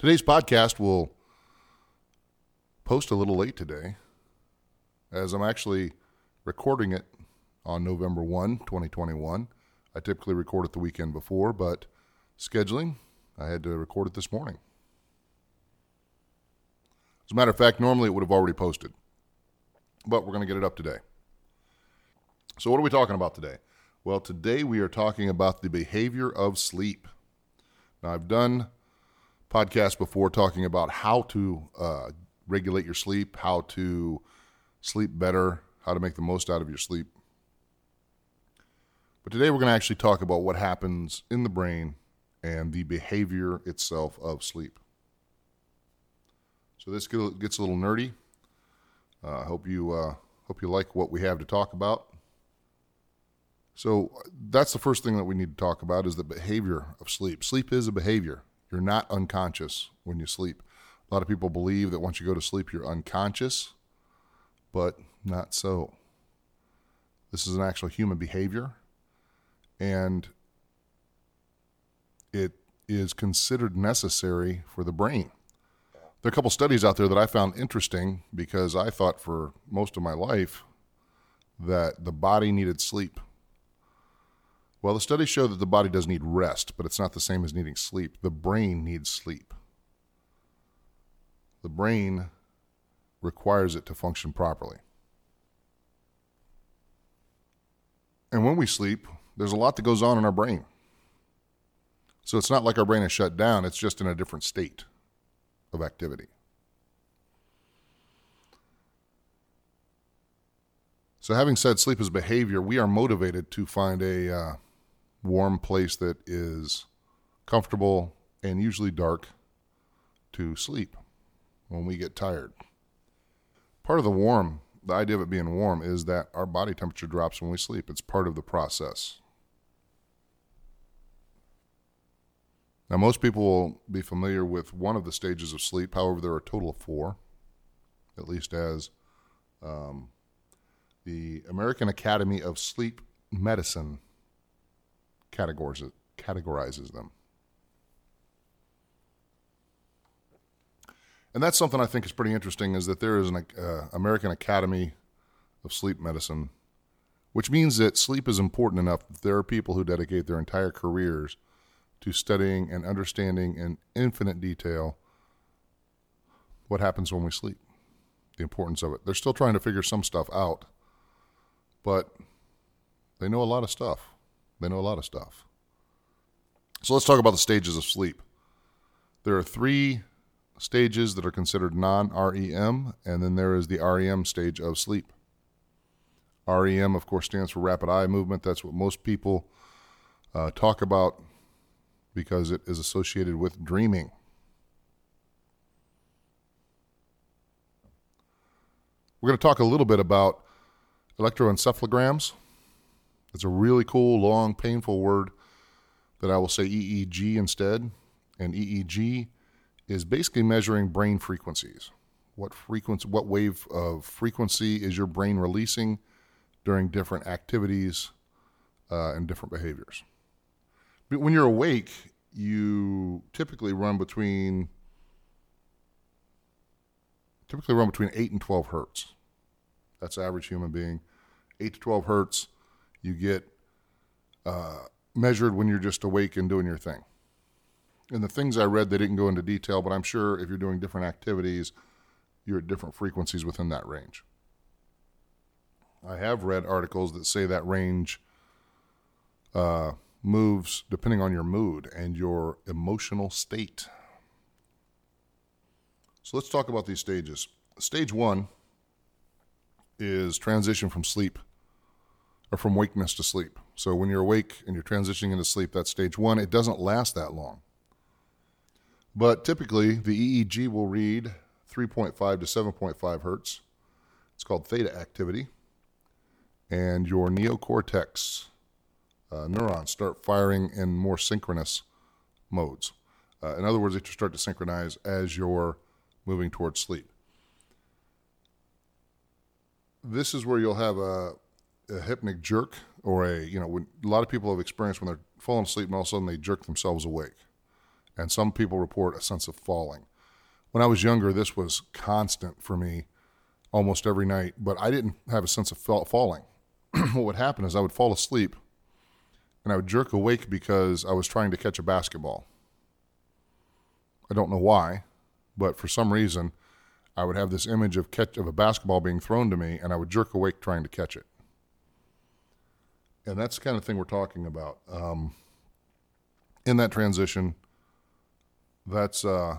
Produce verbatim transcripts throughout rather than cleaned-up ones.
Today's podcast will post a little late today, as I'm actually recording it on November first, twenty twenty-one. I typically record it the weekend before, but scheduling, I had to record it this morning. As a matter of fact, normally it would have already posted, but we're going to get it up today. So what are we talking about today? Well, today we are talking about the behavior of sleep. Now, I've done podcasts before talking about how to uh, regulate your sleep, how to sleep better, how to make the most out of your sleep. But today we're going to actually talk about what happens in the brain and the behavior itself of sleep. So this gets a little nerdy. I uh, hope you uh, hope you like what we have to talk about. So that's the first thing that we need to talk about is the behavior of sleep. Sleep is a behavior. You're not unconscious when you sleep. A lot of people believe that once you go to sleep, you're unconscious, but not so. This is an actual human behavior, and it is considered necessary for the brain. There are a couple studies out there that I found interesting because I thought for most of my life that the body needed sleep. Well, the studies show that the body does need rest, but it's not the same as needing sleep. The brain needs sleep. The brain requires it to function properly. And when we sleep, there's a lot that goes on in our brain. So it's not like our brain is shut down, it's just in a different state of activity. So having said sleep is behavior, we are motivated to find a uh, warm place that is comfortable and usually dark to sleep when we get tired. Part of the warm, the idea of it being warm, is that our body temperature drops when we sleep. It's part of the process. Now, most people will be familiar with one of the stages of sleep. However, there are a total of four, at least as um, the American Academy of Sleep Medicine categorizes, categorizes them. And that's something I think is pretty interesting, is that there is an uh, American Academy of Sleep Medicine, which means that sleep is important enough that there are people who dedicate their entire careers to studying and understanding in infinite detail what happens when we sleep, the importance of it. They're still trying to figure some stuff out, but they know a lot of stuff. They know a lot of stuff. So let's talk about the stages of sleep. There are three stages that are considered non-R E M, and then there is the R E M stage of sleep. R E M, of course, stands for rapid eye movement. That's what most people uh, talk about, because it is associated with dreaming. We're going to talk a little bit about electroencephalograms. It's a really cool, long, painful word that I will say E E G instead. And E E G is basically measuring brain frequencies. What frequency, what wave of frequency is your brain releasing during different activities uh, and different behaviors? When you're awake, you typically run between typically run between eight and twelve hertz. That's the average human being. eight to twelve hertz, you get uh, measured when you're just awake and doing your thing. And the things I read, they didn't go into detail, but I'm sure if you're doing different activities, you're at different frequencies within that range. I have read articles that say that range Uh, moves depending on your mood and your emotional state. So let's talk about these stages. Stage one is transition from sleep, or from wakeness to sleep. So when you're awake and you're transitioning into sleep, that's stage one. It doesn't last that long. But typically, the E E G will read three point five to seven point five hertz. It's called theta activity. And your neocortex Uh, neurons start firing in more synchronous modes. Uh, in other words, they start to synchronize as you're moving towards sleep. This is where you'll have a, a hypnic jerk, or a, you know, when, a lot of people have experienced when they're falling asleep and all of a sudden they jerk themselves awake. and some people report a sense of falling. When I was younger, this was constant for me almost every night, but I didn't have a sense of falling. What would happen is I would fall asleep, and I would jerk awake because I was trying to catch a basketball. I don't know why, but for some reason, I would have this image of catch of a basketball being thrown to me, and I would jerk awake trying to catch it. And that's the kind of thing we're talking about. Um, in that transition, that's uh,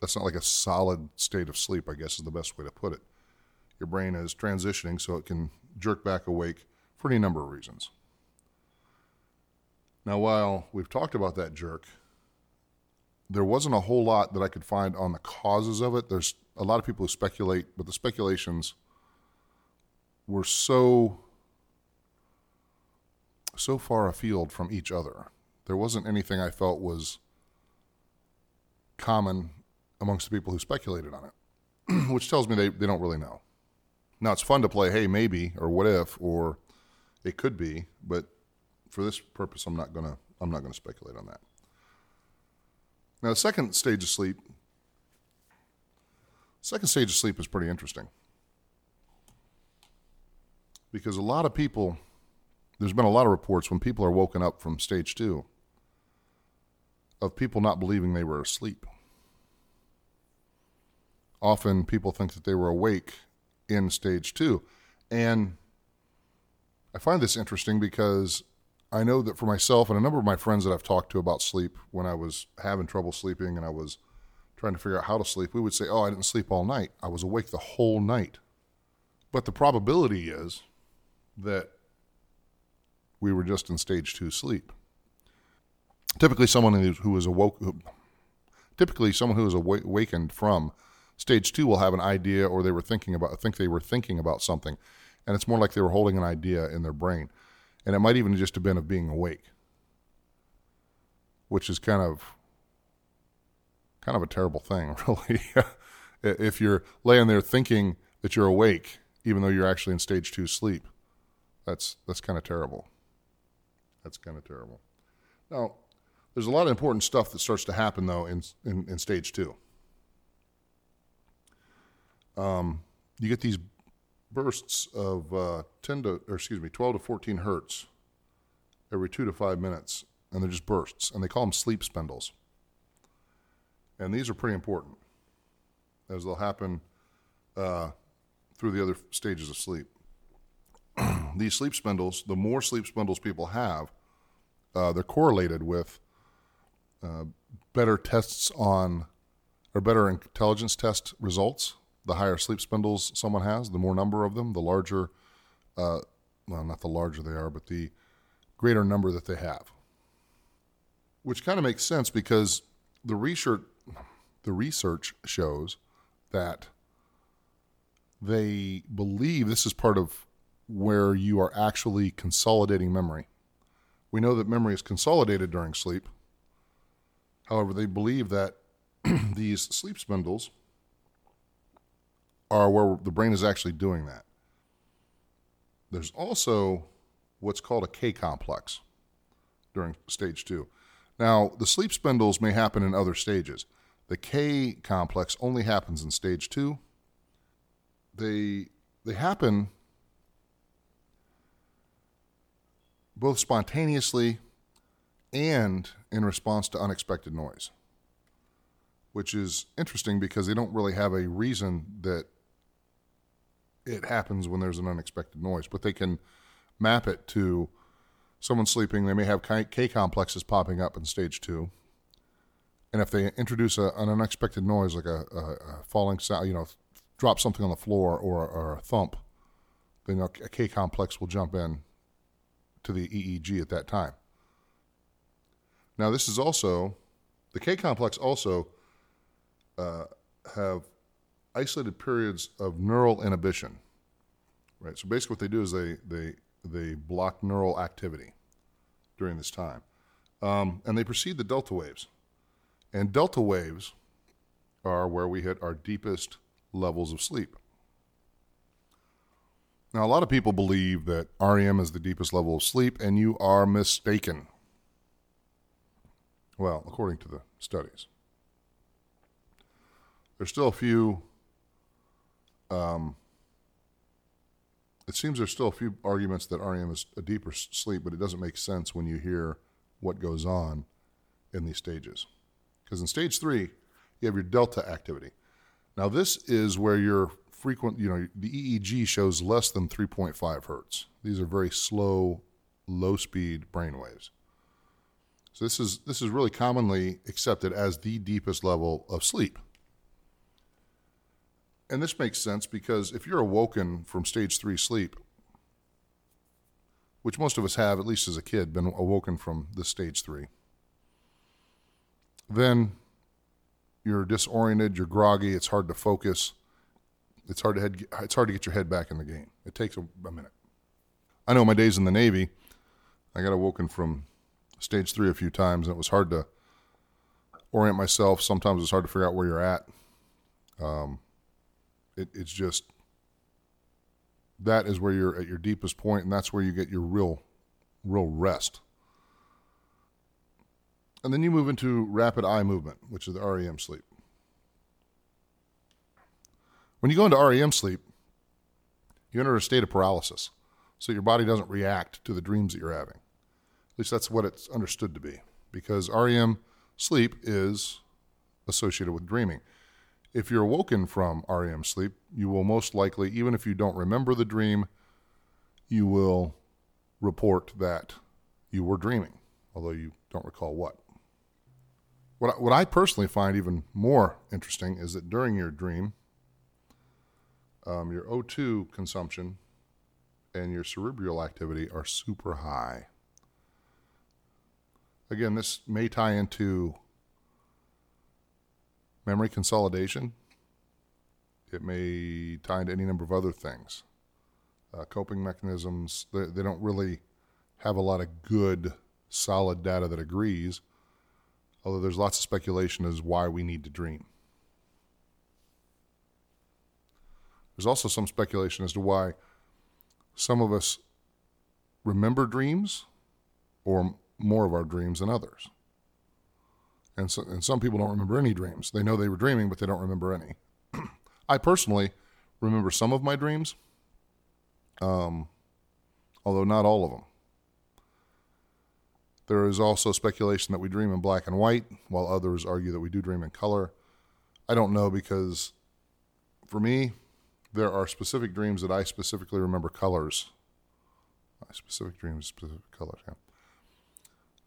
that's not like a solid state of sleep, I guess is the best way to put it. Your brain is transitioning, so it can jerk back awake for any number of reasons. Now, while we've talked about that jerk, there wasn't a whole lot that I could find on the causes of it. There's a lot of people who speculate, but the speculations were so, so far afield from each other. There wasn't anything I felt was common amongst the people who speculated on it, which tells me they, they don't really know. Now, it's fun to play, hey, maybe, or what if, or it could be, but for this purpose, I'm not gonna I'm not gonna speculate on that. Now, the second stage of sleep, second stage of sleep is pretty interesting because a lot of people, there's been a lot of reports when people are woken up from stage two of people not believing they were asleep. Often people think that they were awake in stage two. And I find this interesting because I know that for myself and a number of my friends that I've talked to about sleep, when I was having trouble sleeping and I was trying to figure out how to sleep, we would say, oh, I didn't sleep all night. I was awake the whole night. But the probability is that we were just in stage two sleep. Typically someone who is awoke, typically someone who is awakened from stage two will have an idea, or they were thinking about, think they were thinking about something. And it's more like they were holding an idea in their brain. And it might even just have been of being awake, which is kind of kind of a terrible thing, really. If you're laying there thinking that you're awake, even though you're actually in stage two sleep, that's that's kind of terrible. That's kind of terrible. Now, there's a lot of important stuff that starts to happen, though, in, in, in stage two. Um, you get these bursts of uh, ten to, or excuse me, twelve to fourteen hertz every two to five minutes, and they're just bursts, and they call them sleep spindles. And these are pretty important, as they'll happen uh, through the other stages of sleep. These sleep spindles, the more sleep spindles people have, uh, they're correlated with uh, better tests on, or better intelligence test results. The higher sleep spindles someone has, the more number of them, the larger, uh, well, not the larger they are, but the greater number that they have. Which kind of makes sense because the research, the research shows that they believe this is part of where you are actually consolidating memory. We know that memory is consolidated during sleep. However, they believe that these sleep spindles are where the brain is actually doing that. There's also what's called a K-complex during stage two. Now, the sleep spindles may happen in other stages. The K-complex only happens in stage two. They, they happen both spontaneously and in response to unexpected noise, which is interesting because they don't really have a reason that it happens when there's an unexpected noise, but they can map it to someone sleeping. They may have K-complexes popping up in stage two, and if they introduce a, an unexpected noise, like a, a, a falling sound, you know, drop something on the floor or, or a thump, then a K-complex will jump in to the E E G at that time. Now, this is also, the K-complex also uh, have isolated periods of neural inhibition. Right, so basically what they do is they they they block neural activity during this time. Um, and they precede the delta waves. And delta waves are where we hit our deepest levels of sleep. Now, a lot of people believe that R E M is the deepest level of sleep, and you are mistaken. Well, according to the studies. There's still a few, um, it seems there's still a few arguments that R E M is a deeper sleep, but it doesn't make sense when you hear what goes on in these stages. Because in stage three, you have your delta activity. Now this is where your frequent, you know, the E E G shows less than three point five hertz. These are very slow, low-speed brain waves. So this is this is really commonly accepted as the deepest level of sleep. And this makes sense because if you're awoken from stage three sleep, which most of us have, at least as a kid, been awoken from this stage three, then you're disoriented, you're groggy, it's hard to focus, it's hard to head, it's hard to get your head back in the game. It takes a, a minute. I know my days in the Navy, I got awoken from stage three a few times, and it was hard to orient myself. Sometimes it's hard to figure out where you're at. Um, it, it's just, that is where you're at your deepest point, and that's where you get your real, real rest. And then you move into rapid eye movement, which is the R E M sleep. When you go into R E M sleep, you enter a state of paralysis, so your body doesn't react to the dreams that you're having. At least that's what it's understood to be, because R E M sleep is associated with dreaming. If you're awoken from R E M sleep, you will most likely, even if you don't remember the dream, you will report that you were dreaming, although you don't recall what. What I, what I personally find even more interesting is that during your dream, um, your O two consumption and your cerebral activity are super high. Again, this may tie into memory consolidation. It may tie into any number of other things. Uh, coping mechanisms, they, they don't really have a lot of good, solid data that agrees, although there's lots of speculation as why we need to dream. There's also some speculation as to why some of us remember dreams or more of our dreams than others. And, so, and some people don't remember any dreams. They know they were dreaming, but they don't remember any. I personally remember some of my dreams, um, although not all of them. There is also speculation that we dream in black and white, while others argue that we do dream in color. I don't know, because for me, there are specific dreams that I specifically remember colors. My specific dreams, specific colors, yeah.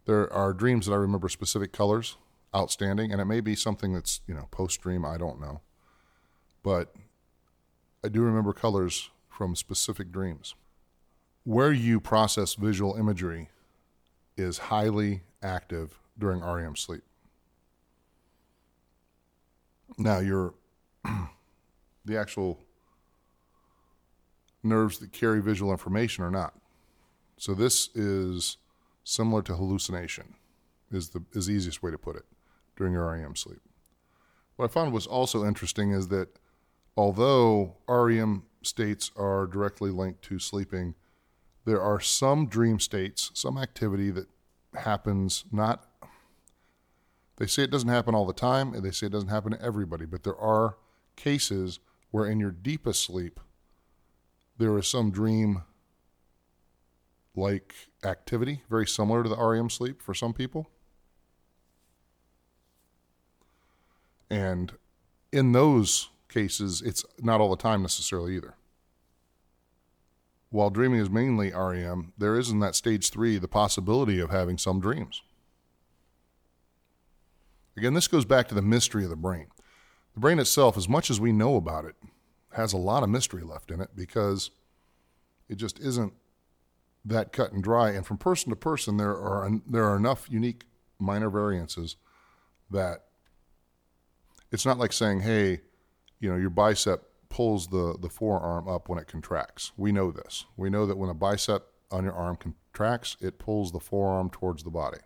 There are dreams that I remember specific colors, outstanding, and it may be something that's, you know, post-dream, I don't know. But I do remember colors from specific dreams. Where you process visual imagery is highly active during R E M sleep. Now, your the actual nerves that carry visual information are not. So this is similar to hallucination, is the is the easiest way to put it, during your R E M sleep. What I found was also interesting is that although R E M states are directly linked to sleeping, there are some dream states, some activity that happens not, they say it doesn't happen all the time, and they say it doesn't happen to everybody, but there are cases where in your deepest sleep, there is some dream like activity, very similar to the R E M sleep for some people. And in those cases, it's not all the time necessarily either. While dreaming is mainly R E M, there is in that stage three the possibility of having some dreams. Again, this goes back to the mystery of the brain. The brain itself, as much as we know about it, has a lot of mystery left in it because it just isn't that cut and dry, and from person to person, there are there are enough unique minor variances that it's not like saying, "Hey, you know, your bicep pulls the the forearm up when it contracts." We know this. We know that when a bicep on your arm contracts, it pulls the forearm towards the body.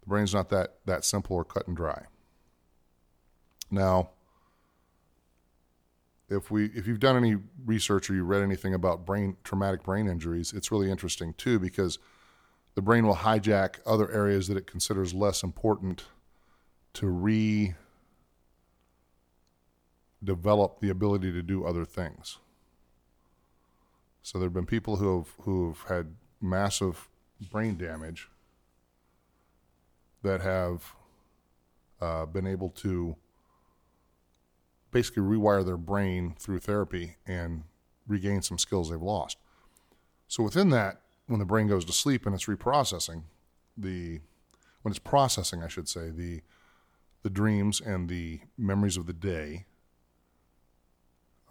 The brain's not that that simple or cut and dry. Now, If we, if you've done any research or you read anything about brain traumatic brain injuries, it's really interesting too, because the brain will hijack other areas that it considers less important to redevelop the ability to do other things. So there have been people who have who have had massive brain damage that have uh, been able to basically rewire their brain through therapy and regain some skills they've lost. So within that, when the brain goes to sleep and it's reprocessing, the when it's processing, I should say, the the dreams and the memories of the day,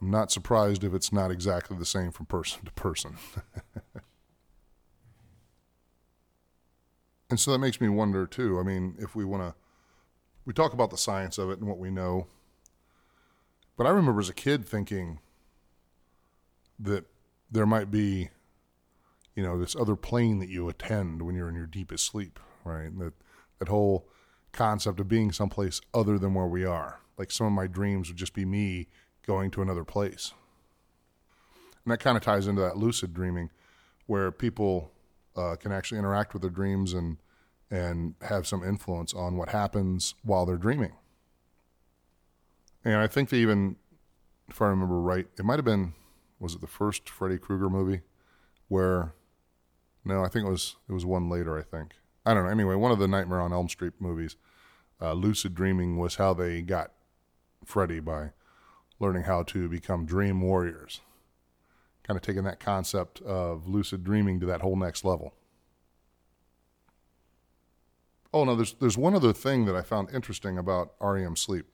I'm not surprised if it's not exactly the same from person to person. And so that makes me wonder, too. I mean, if we want to, we talk about the science of it and what we know. But I remember as a kid thinking that there might be, you know, this other plane that you attend when you're in your deepest sleep, right? And that, that whole concept of being someplace other than where we are. Like some of my dreams would just be me going to another place. And that kind of ties into that lucid dreaming where people Uh, can actually interact with their dreams and and have some influence on what happens while they're dreaming. And I think they even, if I remember right, it might have been, was it the first Freddy Krueger movie? Where, no, I think it was it was one later, I think. I don't know. Anyway, one of the Nightmare on Elm Street movies, uh, lucid dreaming was how they got Freddy by learning how to become dream warriors. Kind of taking that concept of lucid dreaming to that whole next level. Oh, no, there's there's one other thing that I found interesting about R E M sleep.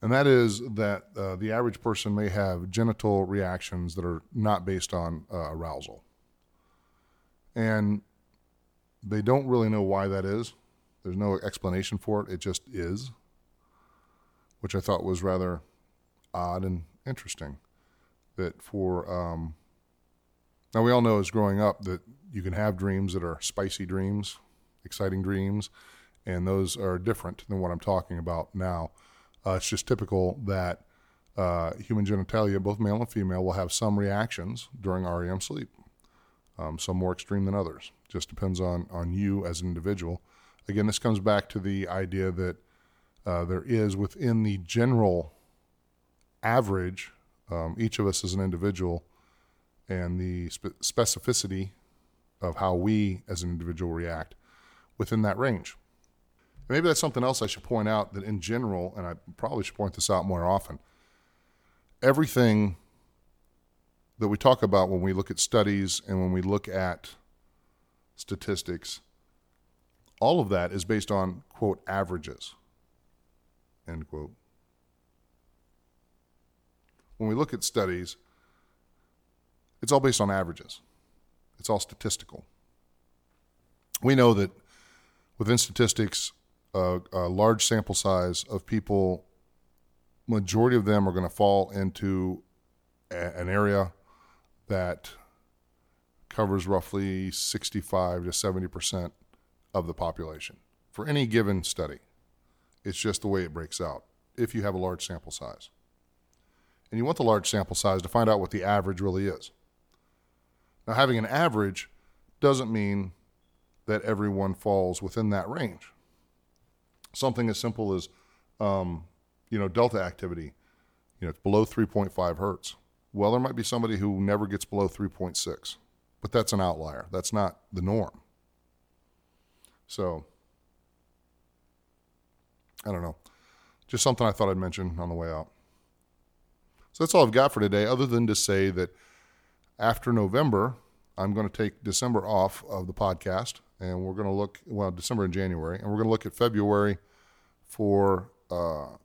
And that is that uh, the average person may have genital reactions that are not based on uh, arousal. And they don't really know why that is. There's no explanation for it. It just is, which I thought was rather odd and interesting. That for, um, now we all know as growing up that you can have dreams that are spicy dreams, exciting dreams, and those are different than what I'm talking about now. Uh, it's just typical that uh, human genitalia, both male and female, will have some reactions during R E M sleep. Um, some more extreme than others. Just depends on, on you as an individual. Again, this comes back to the idea that uh, there is within the general average. Um, each of us is an individual, and the spe- specificity of how we as an individual react within that range. And maybe that's something else I should point out, that in general, and I probably should point this out more often, everything that we talk about when we look at studies and when we look at statistics, all of that is based on, quote, averages, end quote. When we look at studies, it's all based on averages. It's all statistical. We know that within statistics, uh, a large sample size of people, majority of them are going to fall into a- an area that covers roughly sixty-five to seventy percent of the population for any given study. It's just the way it breaks out if you have a large sample size. And you want the large sample size to find out what the average really is. Now, having an average doesn't mean that everyone falls within that range. Something as simple as, um, you know, delta activity, you know, it's below three point five hertz. Well, there might be somebody who never gets below three point six, but that's an outlier. That's not the norm. So, I don't know. Just something I thought I'd mention on the way out. So that's all I've got for today, other than to say that after November, I'm going to take December off of the podcast, and we're going to look, well, December and January, and we're going to look at February for uh,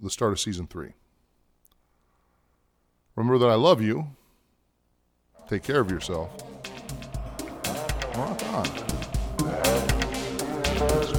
the start of season three. Remember that I love you. Take care of yourself. Rock on.